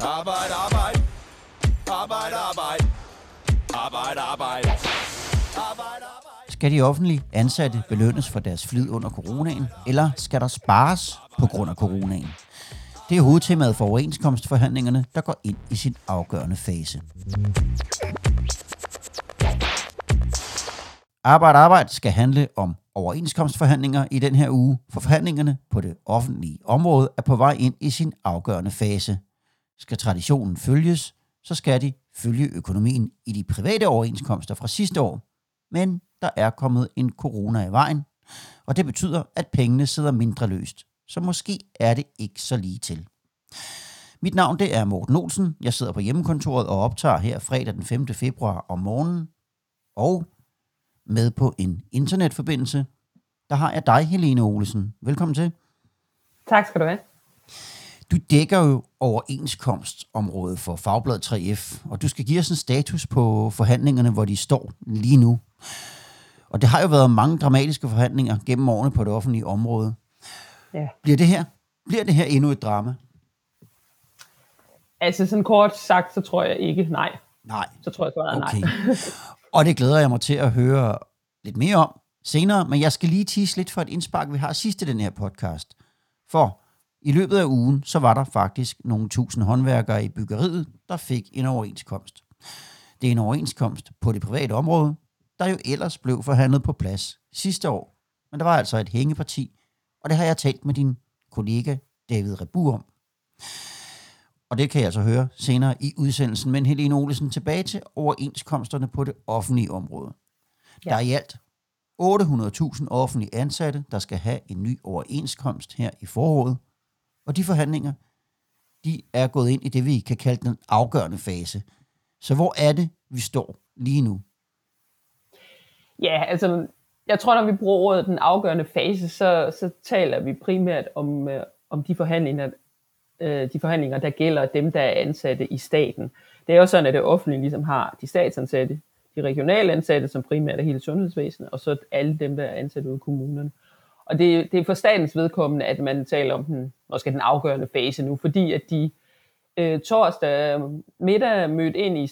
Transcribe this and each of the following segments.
Arbejde, arbejde. Arbejde, arbejde. Arbejde, arbejde. Arbejde, arbejde. Skal de offentlige ansatte belønnes for deres flid under coronaen, eller skal der spares på grund af coronaen? Det er hovedtemaet for overenskomstforhandlingerne, der går ind i sin afgørende fase. Arbejde skal handle om overenskomstforhandlinger i den her uge, for forhandlingerne på det offentlige område er på vej ind i sin afgørende fase. Skal traditionen følges, så skal de følge økonomien i de private overenskomster fra sidste år. Men der er kommet en corona i vejen, og det betyder, at pengene sidder mindre løst. Så måske er det ikke så lige til. Mit navn det er Morten Olsen. Jeg sidder på hjemmekontoret og optager her fredag den 5. februar om morgenen. Og med på en internetforbindelse, der har jeg dig, Helene Olsen. Velkommen til. Tak skal du have. Du dækker jo overenskomstområdet for Fagblad 3F, og du skal give os en status på forhandlingerne, hvor de står lige nu. Og det har jo været mange dramatiske forhandlinger gennem årene på det offentlige område. Ja. Bliver det her endnu et drama? Altså sådan kort sagt, så tror jeg ikke nej. Nej. Så tror jeg svaret er nej. Og det glæder jeg mig til at høre lidt mere om senere, men jeg skal lige tease lidt for et indspark, vi har sidst i den her podcast. For i løbet af ugen, så var der faktisk nogle 1000 håndværkere i byggeriet, der fik en overenskomst. Det er en overenskomst på det private område, der jo ellers blev forhandlet på plads sidste år. Men der var altså et hængeparti, og det har jeg talt med din kollega David Rebu om. Og det kan jeg så høre senere i udsendelsen. Men Helene Olsen, tilbage til overenskomsterne på det offentlige område. Ja. Der er i alt 800.000 offentlige ansatte, der skal have en ny overenskomst her i foråret. Og de forhandlinger, de er gået ind i det, vi kan kalde den afgørende fase. Så hvor er det, vi står lige nu? Ja, altså, jeg tror, når vi bruger ordet den afgørende fase, så taler vi primært om de forhandlinger, der gælder dem, der er ansatte i staten. Det er jo sådan, at det offentlige ligesom har de statsansatte, de regionale ansatte, som primært er hele sundhedsvæsenet, og så alle dem, der er ansat ude i kommunerne. Og det er for statens vedkommende, at man taler om den afgørende fase nu, fordi at de torsdag middag mødte ind i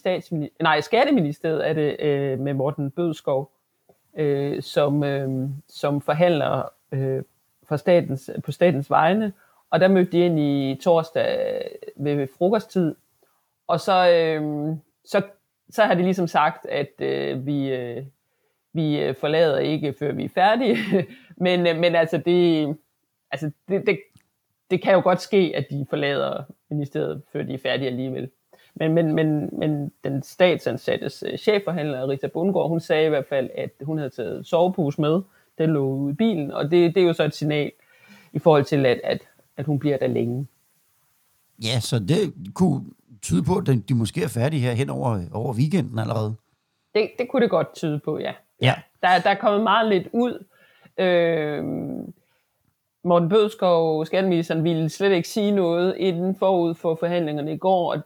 Skatteministeriet er det, med Morten Bødskov, som forhandler på statens vegne. Og der mødte de ind i torsdag ved frokosttid. Og så har de ligesom sagt, at vi forlader ikke, før vi er færdige. men det kan jo godt ske, at de forlader ministeriet, før de er færdige alligevel. Men den statsansattes chefforhandler, Rita Bundgaard, hun sagde i hvert fald, at hun havde taget sovepose med. Den lå ude i bilen, og det er jo så et signal i forhold til, at hun bliver der længe. Ja, så det kunne tyde på, at de måske er færdige her hen over weekenden allerede. Det kunne det godt tyde på, ja. Ja. Der er kommet meget lidt ud. Morten Bødskov, skatteministeren, ville slet ikke sige noget inden forud for forhandlingerne i går,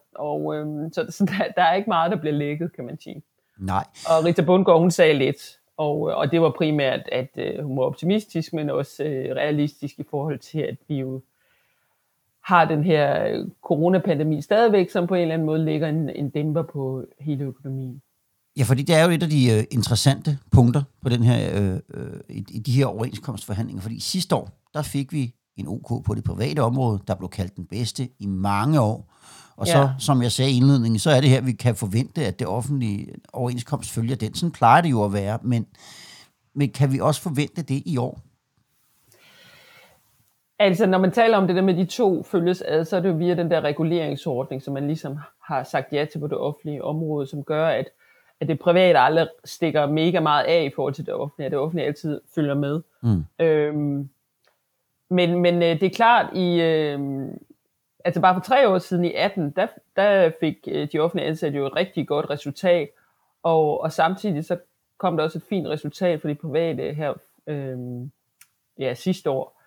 så der er ikke meget, der bliver lækket, kan man sige. Nej. Og Rita Bundgaard, hun sagde lidt, og det var primært, at hun var optimistisk, men også realistisk i forhold til, at vi jo har den her coronapandemi stadigvæk, som på en eller anden måde lægger en dæmper på hele økonomien. Ja, fordi det er jo et af de interessante punkter på den her, i de her overenskomstforhandlinger, fordi sidste år, der fik vi en OK på det private område, der blev kaldt den bedste i mange år. Og ja. Så, som jeg sagde i indledningen, så er det her, vi kan forvente, at det offentlige overenskomst følger den. Sådan plejer det jo at være, men kan vi også forvente det i år? Altså, når man taler om det der med de to følges ad, så er det jo via den der reguleringsordning, som man ligesom har sagt ja til på det offentlige område, som gør, at det private aldrig stikker mega meget af i forhold til det offentlige, at det offentlige altid følger med. Mm. Men det er klart, altså bare for 3 år siden i 2018, der fik de offentlige ansatte jo et rigtig godt resultat, og samtidig så kom der også et fint resultat for de private her sidste år.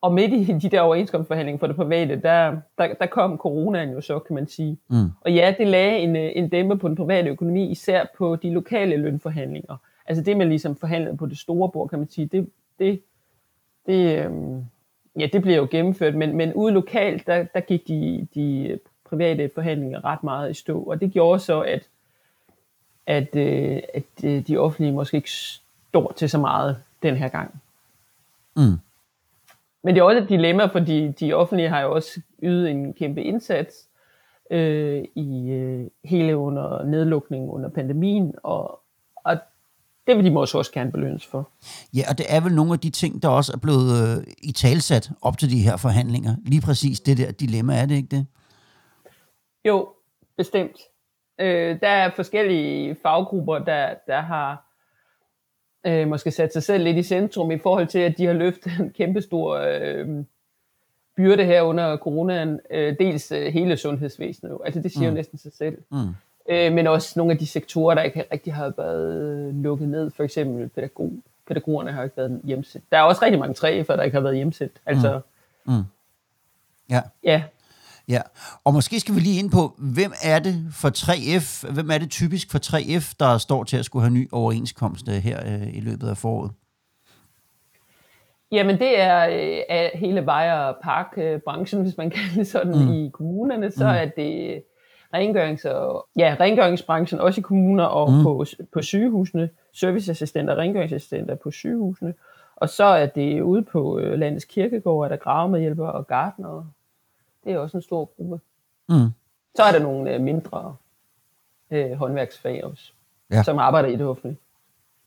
Og midt i de der overenskomstforhandlinger for det private, der kom coronaen jo så, kan man sige. Mm. Og ja, det lagde en dæmper på den private økonomi, især på de lokale lønforhandlinger. Altså det, man ligesom forhandlede på det store bord, kan man sige, det Ja, det bliver jo gennemført, men ude lokalt, der gik de private forhandlinger ret meget i stå, og det gjorde så, at de offentlige måske ikke står til så meget den her gang. Mm. Men det er også et dilemma, fordi de offentlige har jo også ydet en kæmpe indsats i hele under nedlukningen under pandemien, og det vil de måske også gerne belønnes for. Ja, og det er vel nogle af de ting, der også er blevet italesat op til de her forhandlinger. Lige præcis det der dilemma, er det ikke det? Jo, bestemt. Der er forskellige faggrupper, der har måske sat sig selv lidt i centrum i forhold til, at de har løftet en kæmpestor byrde her under coronaen. Dels hele sundhedsvæsenet, altså det siger jo næsten sig selv. Mm. Men også nogle af de sektorer, der ikke rigtig har været lukket ned. For eksempel pædagogerne har ikke været hjemsendt. Der er også rigtig mange 3F'ere, der ikke har været hjemsendt. Altså, Ja. Og måske skal vi lige ind på, hvem er det for 3F? Hvem er det typisk for 3F, der står til at skulle have ny overenskomst her i løbet af foråret? Jamen det er hele vej- og parkbranchen, hvis man kan det sådan i kommunerne, så er det rengøringsbranchen også i kommuner og på sygehusene, serviceassistenter og rengøringsassistenter på sygehusene. Og så er det ude på landets kirkegård, der gravmedhjælpere og gartnere. Det er også en stor gruppe. Mm. Så er der nogle mindre håndværksfag også, som arbejder i det offentlige.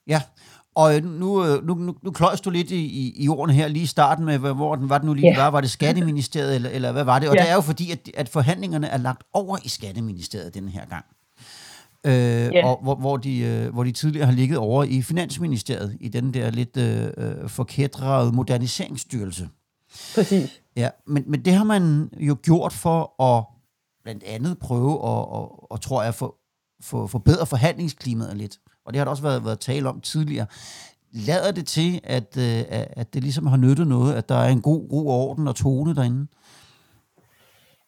Ja, og nu kløjes du lidt i ordene her lige i starten med, hvor den var det nu lige var det Skatteministeriet, eller hvad var det? Og det er jo fordi, at forhandlingerne er lagt over i Skatteministeriet denne her gang. Og hvor de tidligere har ligget over i Finansministeriet, i den der lidt forkædrede moderniseringsstyrelse. Præcis. Ja, men det har man jo gjort for at blandt andet prøve og tror jeg, forbedre forhandlingsklimaet lidt. Og det har der også været tale om tidligere. Lader det til, at det ligesom har nyttet noget, at der er en god ro og orden og tone derinde?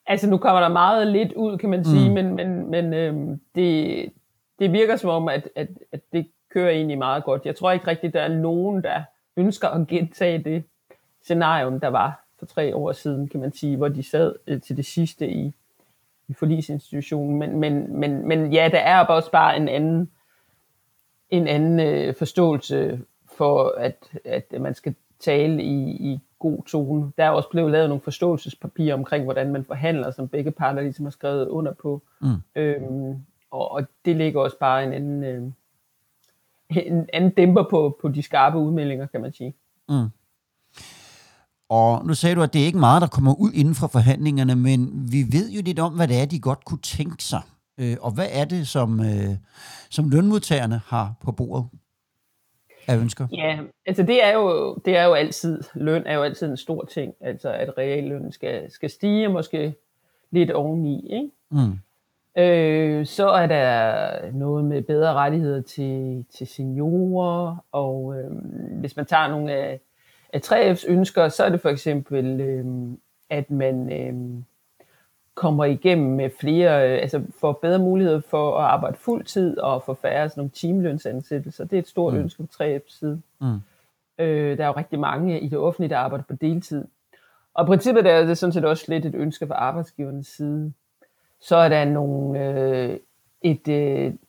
Altså, nu kommer der meget lidt ud, kan man sige, men det virker som om, at det kører egentlig meget godt. Jeg tror ikke rigtigt, der er nogen, der ønsker at gentage det scenarium, der var for 3 år siden, kan man sige, hvor de sad til det sidste i forlisinstitutionen. Men ja, der er også bare en anden forståelse for, at man skal tale i god tone. Der er også blevet lavet nogle forståelsespapirer omkring, hvordan man forhandler, som begge parter ligesom har skrevet under på. Og det ligger også bare en anden dæmper på de skarpe udmeldinger, kan man sige. Mm. Og nu sagde du, at det er ikke meget, der kommer ud inden for forhandlingerne, men vi ved jo lidt om, hvad det er, de godt kunne tænke sig. Og hvad er det, som lønmodtagerne har på bordet af ønsker? Ja, altså det er jo altid, løn er jo altid en stor ting, altså at reallønnen skal stige, måske lidt oveni, ikke? Så er der noget med bedre rettigheder til seniorer, og hvis man tager nogle af 3F's ønsker, så er det for eksempel, at man kommer igennem med flere, altså får bedre mulighed for at arbejde fuldtid og for færre sådan nogle timelønsansættelser. Det er et stort ønske på 3F's side. Der er jo rigtig mange i det offentlige, der arbejder på deltid. Og i princippet er det sådan set også lidt et ønske fra arbejdsgivernes side. Så er der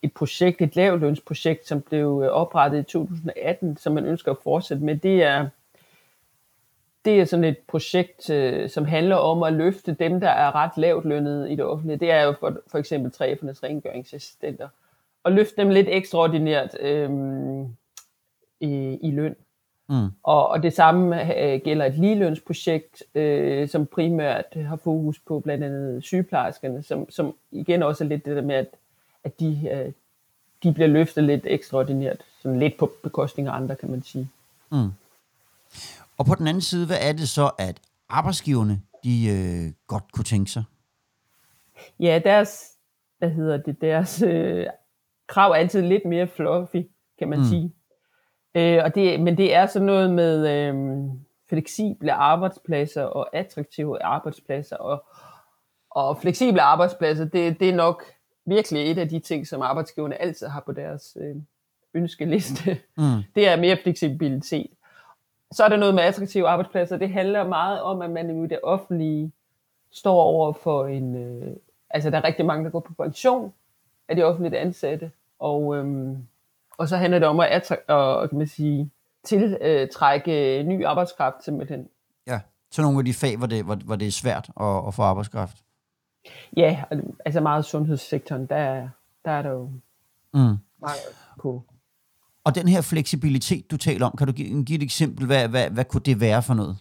et projekt, et lavlønsprojekt, som blev oprettet i 2018, som man ønsker at fortsætte med. Det er sådan et projekt, som handler om at løfte dem, der er ret lavt lønnet i det offentlige. Det er jo for eksempel 3F'ernes rengøringsassistenter. Og løfte dem lidt ekstraordinært i løn. Og det samme gælder et ligelønsprojekt, som primært har fokus på blandt andet sygeplejerskerne, som igen også er lidt det der med, at de bliver løftet lidt ekstraordinært. Sådan lidt på bekostning af andre, kan man sige. Mm. Og på den anden side, hvad er det så, at arbejdsgiverne, de godt kunne tænke sig? Ja, deres krav er altid lidt mere fluffy, kan man sige. Men det er sådan noget med fleksible arbejdspladser og attraktive arbejdspladser. Og fleksible arbejdspladser, det er nok virkelig et af de ting, som arbejdsgiverne altid har på deres ønskeliste. Det er mere fleksibilitet. Så er der noget med attraktive arbejdspladser. Det handler meget om, at man i det offentlige står over for en... altså, der er rigtig mange, der går på pension af de offentligt ansatte. Og så handler det om at tiltrække ny arbejdskraft simpelthen. Ja, så nogle af de fag, hvor det er svært at få arbejdskraft. Ja, altså meget sundhedssektoren, der er der jo meget på. Og den her fleksibilitet, du taler om, kan du give et eksempel? Hvad kunne det være for noget?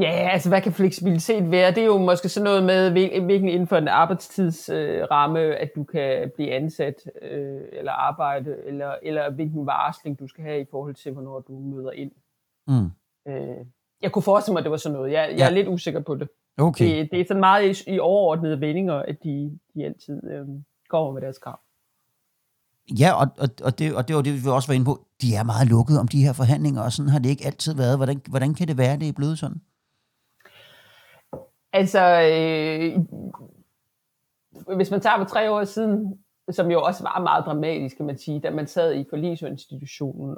Ja, altså hvad kan fleksibilitet være? Det er jo måske sådan noget med, hvilken inden for en arbejdstidsramme, at du kan blive ansat eller arbejde, eller hvilken varsling du skal have i forhold til, hvornår du møder ind. Jeg kunne forestille mig, at det var sådan noget. Jeg er lidt usikker på det. Okay. Det er sådan meget i overordnede vendinger, at de altid går med deres krav. Ja, og det var det, vi også var inde på. De er meget lukkede om de her forhandlinger, og sådan har det ikke altid været. Hvordan kan det være, det er blevet sådan? Altså, hvis man tager på 3 år siden, som jo også var meget dramatisk, kan man sige, da man sad i forligsinstitutionen,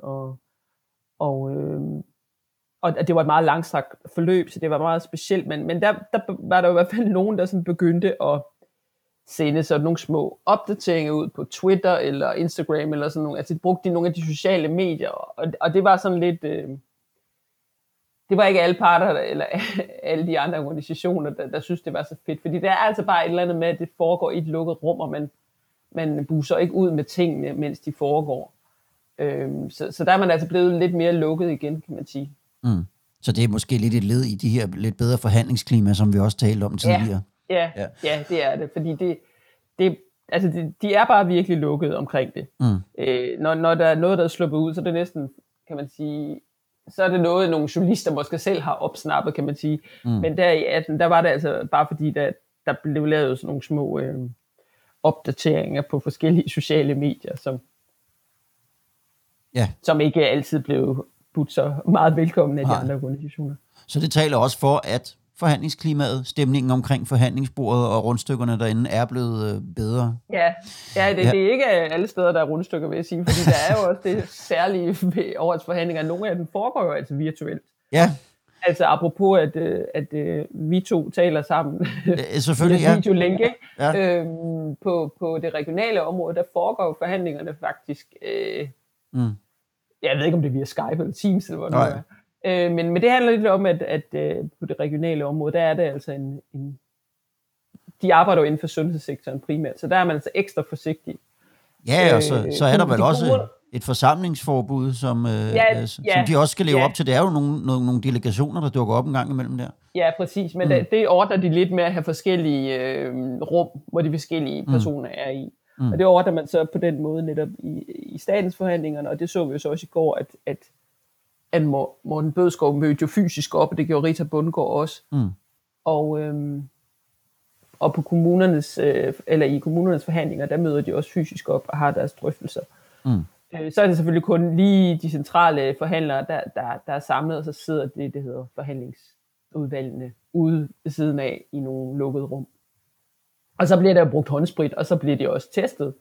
og det var et meget langstrakt forløb, så det var meget specielt, men der var der i hvert fald nogen, der sådan begyndte at sende sådan nogle små opdateringer ud på Twitter eller Instagram eller sådan nogle, altså de brugte nogle af de sociale medier, og det var sådan lidt, det var ikke alle parter eller alle de andre organisationer, der synes det var så fedt, fordi det er altså bare et eller andet med, at det foregår i et lukket rum, og man buser ikke ud med tingene, mens de foregår. Så der er man altså blevet lidt mere lukket igen, kan man sige. Så det er måske lidt et led i de her lidt bedre forhandlingsklima, som vi også talte om tidligere. Ja, det er det, fordi de er bare virkelig lukket omkring det. Når der er noget, der er sluppet ud, så er det næsten, kan man sige, så er det noget, nogle journalister måske selv har opsnappet, kan man sige. Men der i 18, der var det altså bare fordi, der blev lavet sådan nogle små opdateringer på forskellige sociale medier, som ikke altid blev budt så meget velkommen af de andre organisationer. Så det taler også for, at forhandlingsklimaet, stemningen omkring forhandlingsbordet og rundstykkerne derinde er blevet bedre. Det er ikke alle steder, der er rundstykker, vil jeg sige, fordi der er jo også det særlige ved årets forhandlinger. Nogle af dem foregår jo altså virtuelt. Ja. Altså apropos, at vi to taler sammen. Selvfølgelig, ja. Videolink, ja. På det regionale område, der foregår forhandlingerne faktisk, jeg ved ikke, om det er via Skype eller Teams eller hvad det er. Men det handler lidt om, at på det regionale område, der er det altså de arbejder jo inden for sundhedssektoren primært, så der er man altså ekstra forsigtig. Ja, og så er der vel også et forsamlingsforbud, som de også skal leve op til. Det er jo nogle delegationer, der dukker op en gang imellem der. Ja, præcis, men det ordner de lidt med at have forskellige rum, hvor de forskellige personer er i. Og det ordner man så på den måde netop i statens forhandlingerne, og det så vi jo så også i går, at Morten Bødskov mødte jo fysisk op, og det gjorde Rita Bundgaard også. Og på kommunernes, eller i kommunernes forhandlinger, der møder de også fysisk op og har deres drøftelser. Så er det selvfølgelig kun lige de centrale forhandlere, der er samlet, og så sidder det hedder forhandlingsudvalgene ude ved siden af i nogle lukkede rum. Og så bliver der brugt håndsprit, og så bliver de også testet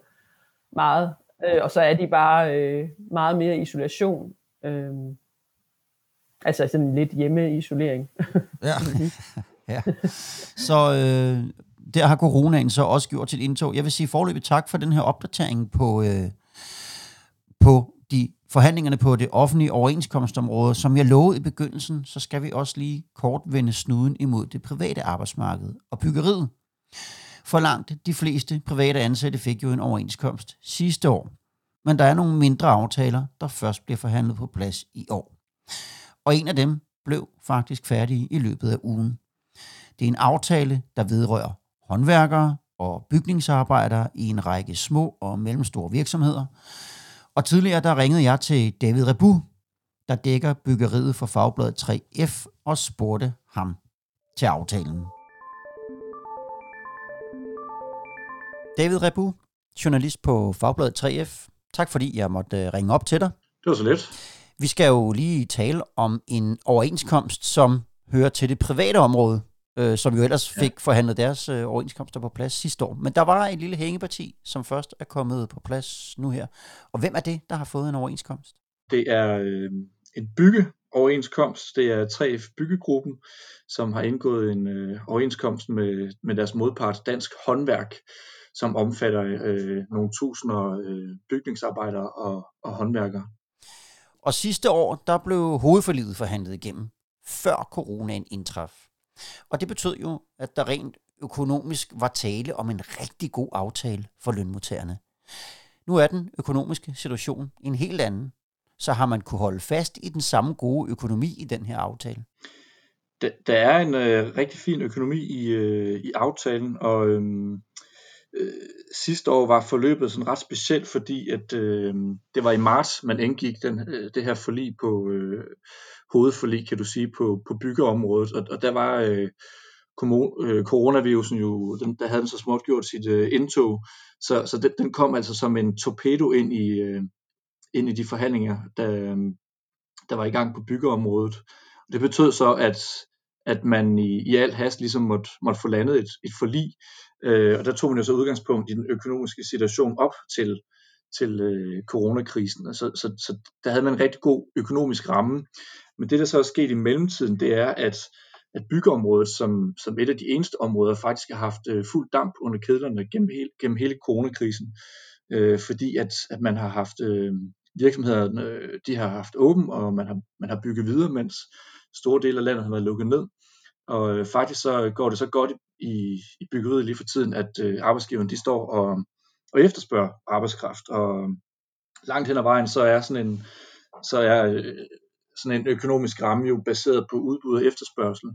meget. Og så er de bare meget mere isolation. Altså sådan lidt hjemmeisolering. Ja. Så der har coronaen så også gjort sit indtog. Jeg vil sige foreløbig tak for den her opdatering på de forhandlingerne på det offentlige overenskomstområde. Som jeg lovede i begyndelsen, så skal vi også lige kort vende snuden imod det private arbejdsmarked og byggeriet. For langt de fleste private ansatte fik jo en overenskomst sidste år. Men der er nogle mindre aftaler, der først bliver forhandlet på plads i år. Og en af dem blev faktisk færdig i løbet af ugen. Det er en aftale, der vedrører håndværkere og bygningsarbejdere i en række små og mellemstore virksomheder. Og tidligere der ringede jeg til David Rebu, der dækker byggeriet for Fagbladet 3F, og spurgte ham til aftalen. David Rebu, journalist på Fagbladet 3F. Tak fordi jeg måtte ringe op til dig. Det var så lidt. Vi skal jo lige tale om en overenskomst, som hører til det private område, som jo ellers fik forhandlet deres overenskomster på plads sidste år. Men der var et lille hængeparti, som først er kommet på plads nu her. Og hvem er det, der har fået en overenskomst? Det er en byggeoverenskomst. Det er 3F Byggegruppen, som har indgået en overenskomst med deres modpart Dansk Håndværk, som omfatter nogle tusinder bygningsarbejdere og håndværkere. Og sidste år, der blev hovedforliget forhandlet igennem, før coronaen indtraf. Og det betød jo, at der rent økonomisk var tale om en rigtig god aftale for lønmodtagerne. Nu er den økonomiske situation en helt anden, så har man kunne holde fast i den samme gode økonomi i den her aftale. Der er en rigtig fin økonomi i aftalen, og sidste år var forløbet sådan ret specielt, fordi at det var i marts, man indgik det her forlig på hovedforlig, kan du sige, på byggeområdet, og der var coronavirusen jo, der havde den så småt gjort sit indtog, så den kom altså som en torpedo ind i de forhandlinger, der var i gang på byggeområdet. Og det betød så, at man i al hast ligesom måtte få landet et forlig, og der tog man jo så udgangspunkt i den økonomiske situation op til coronakrisen, så der havde man en rigtig god økonomisk ramme. Men det, der så er sket i mellemtiden, det er, at byggeområdet som et af de eneste områder faktisk har haft fuld damp under kedlerne gennem hele coronakrisen, fordi at man har haft virksomhederne, de har haft åben, og man har bygget videre, mens store dele af landet har været lukket ned. Og faktisk så går det så godt i byggeriet lige for tiden, at arbejdsgiverne, de står og efterspørger arbejdskraft, og langt hen ad vejen så er sådan en økonomisk ramme jo baseret på udbud og efterspørgsel.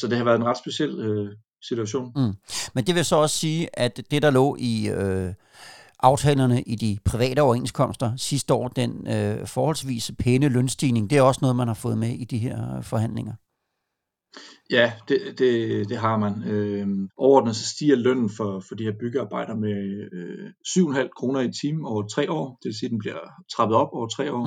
Så det har været en ret speciel situation. Mm. Men det vil så også sige, at det, der lå i aftalerne i de private overenskomster sidste år, den forholdsvis pæne lønstigning, det er også noget, man har fået med i de her forhandlinger. Ja, det har man. Overordnet så stiger lønnen for de her byggearbejdere med 7,5 kroner i timen over 3 år. Det vil sige, at den bliver trappet op over 3 år.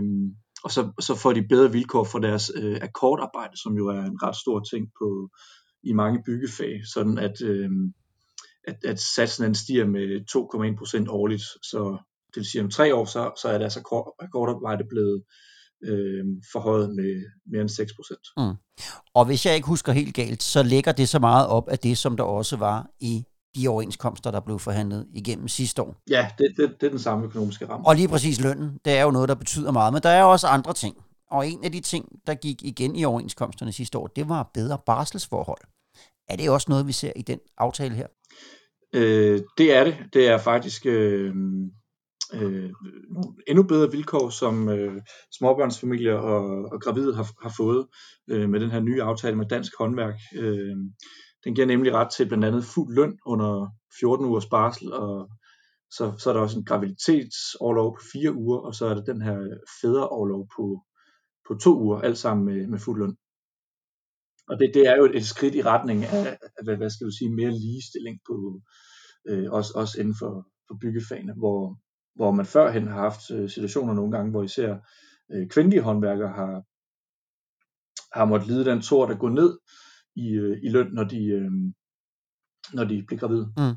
Mm. Og så får de bedre vilkår for deres akkordarbejde, som jo er en ret stor ting i mange byggefag, sådan at satsen den stiger med 2,1% årligt. Så det vil sige, at om 3 år, så er deres akkordarbejde blevet forhøjet med mere end 6%. Mm. Og hvis jeg ikke husker helt galt, så lægger det så meget op af det, som der også var i de overenskomster, der blev forhandlet igennem sidste år. Ja, det er den samme økonomiske ramme. Og lige præcis lønnen, det er jo noget, der betyder meget, men der er også andre ting. Og en af de ting, der gik igen i overenskomsterne sidste år, det var bedre barselsforhold. Er det også noget, vi ser i den aftale her? Det er det. Det er faktisk endnu bedre vilkår, som småbørnsfamilier og gravide har fået med den her nye aftale med Dansk Håndværk. Den giver nemlig ret til blandt andet fuld løn under 14 ugers barsel, og så er der også en graviditetsorlov på 4 uger, og så er der den her fædreorlov på 2 uger, alt sammen med fuld løn. Og det er jo et skridt i retning af, hvad skal du sige, mere ligestilling på også inden for byggefagene, hvor man førhen har haft situationer nogle gange, hvor især kvindelige håndværkere har måttet lide den tort at gå ned i løn, når de bliver gravide. Mm.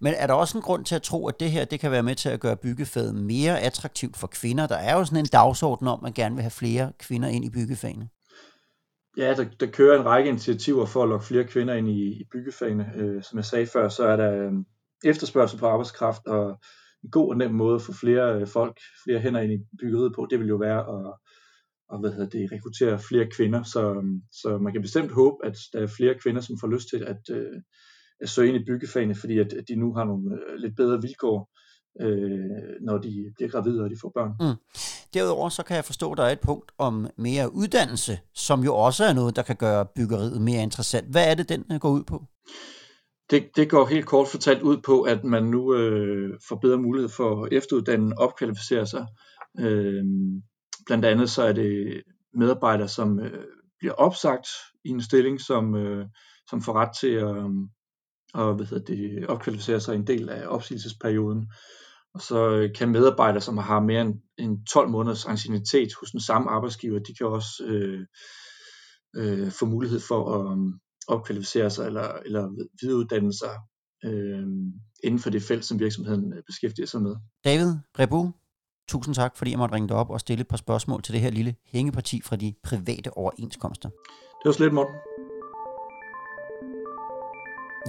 Men er der også en grund til at tro, at det her det kan være med til at gøre byggefaget mere attraktivt for kvinder? Der er jo sådan en dagsorden om, at man gerne vil have flere kvinder ind i byggefagene. Ja, der kører en række initiativer for at lokke flere kvinder ind i byggefagene. Som jeg sagde før, så er der efterspørgsel på arbejdskraft, og en god og nem måde at få flere folk, flere hænder ind i byggeriet på, det vil jo være at rekruttere flere kvinder. Så man kan bestemt håbe, at der er flere kvinder, som får lyst til at søge ind i byggefagene, fordi at de nu har nogle lidt bedre vilkår, når de bliver gravide og de får børn. Mm. Derudover så kan jeg forstå, at der er et punkt om mere uddannelse, som jo også er noget, der kan gøre byggeriet mere interessant. Hvad er det, den går ud på? Det går helt kort fortalt ud på, at man nu får bedre mulighed for at efteruddanne, opkvalificere sig. Blandt andet så er det medarbejdere, som bliver opsagt i en stilling, som får ret til at opkvalificere sig en del af opsigelsesperioden. Og så kan medarbejdere, som har mere end 12 måneders anciennitet hos den samme arbejdsgiver, de kan også få mulighed for at opkvalificere sig eller videreuddanne sig inden for det felt, som virksomheden beskæftiger sig med. David Rebu, tusind tak, fordi jeg måtte ringe dig op og stille et par spørgsmål til det her lille hængeparti fra de private overenskomster. Det var slet, Morten.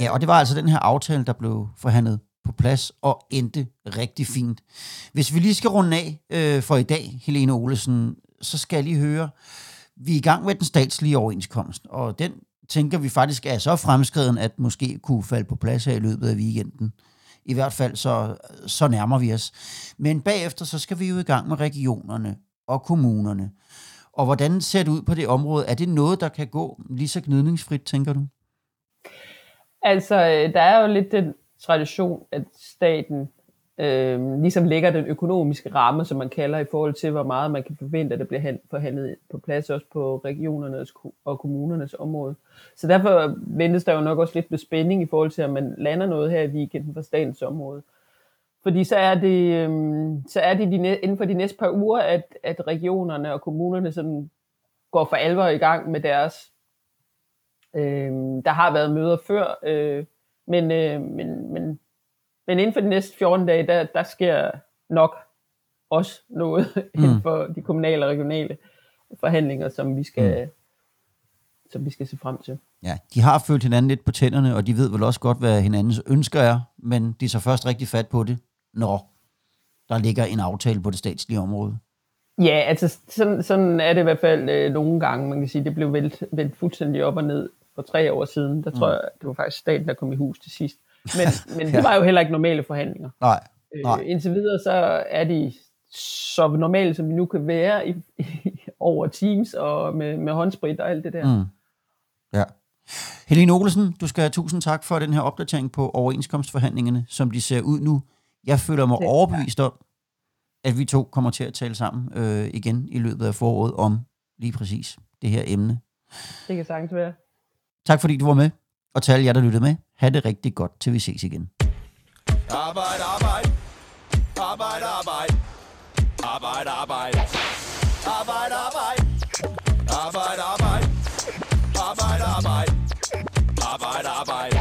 Ja, og det var altså den her aftale, der blev forhandlet på plads og endte rigtig fint. Hvis vi lige skal runde af for i dag, Helene Olsen, så skal jeg lige høre, vi er i gang med den statslige overenskomst, og den tænker vi faktisk er så fremskreden, at måske kunne falde på plads her i løbet af weekenden. I hvert fald så nærmer vi os. Men bagefter så skal vi jo i gang med regionerne og kommunerne. Og hvordan ser det ud på det område? Er det noget, der kan gå lige så gnidningsfrit, tænker du? Altså, der er jo lidt den tradition, at staten ligesom lægger den økonomiske ramme, som man kalder, i forhold til, hvor meget man kan forvente, at det bliver forhandlet på plads, også på regionernes og kommunernes område. Så derfor ventes der jo nok også lidt med spænding i forhold til, at man lander noget her i weekenden for statens område. Fordi så er det inden for de næste par uger, at regionerne og kommunerne sådan går for alvor i gang med deres. Der har været møder før, men inden for de næste 14 dage, der sker nok også noget inden for de kommunale og regionale forhandlinger, som vi skal se frem til. Ja, de har følt hinanden lidt på tænderne, og de ved vel også godt, hvad hinandens ønsker er, men de er så først rigtig fat på det, når der ligger en aftale på det statslige område. Ja, altså sådan er det i hvert fald nogle gange, man kan sige, det blev vælt fuldstændig op og ned for 3 år siden. Der tror jeg, det var faktisk staten, der kom i hus til sidst. Men det var jo heller ikke normale forhandlinger. Nej. Indtil videre så er de så normale, som de nu kan være over Teams og med håndsprit og alt det der. Mm. Ja. Helene Olsen, du skal have tusind tak for den her opdatering på overenskomstforhandlingerne, som de ser ud nu. Jeg føler mig overbevist om, at vi to kommer til at tale sammen igen i løbet af foråret om lige præcis det her emne. Det kan sagtens være. Tak fordi du var med, og til alle jer, der lyttede med. Ha' det rigtig godt, til vi ses igen. Arbejde, arbejde. Arbejde, arbejde. Arbejde, arbejde. Arbejde, arbejde. Arbejde, arbejde. Arbejde, arbejde. Arbejde, arbejde.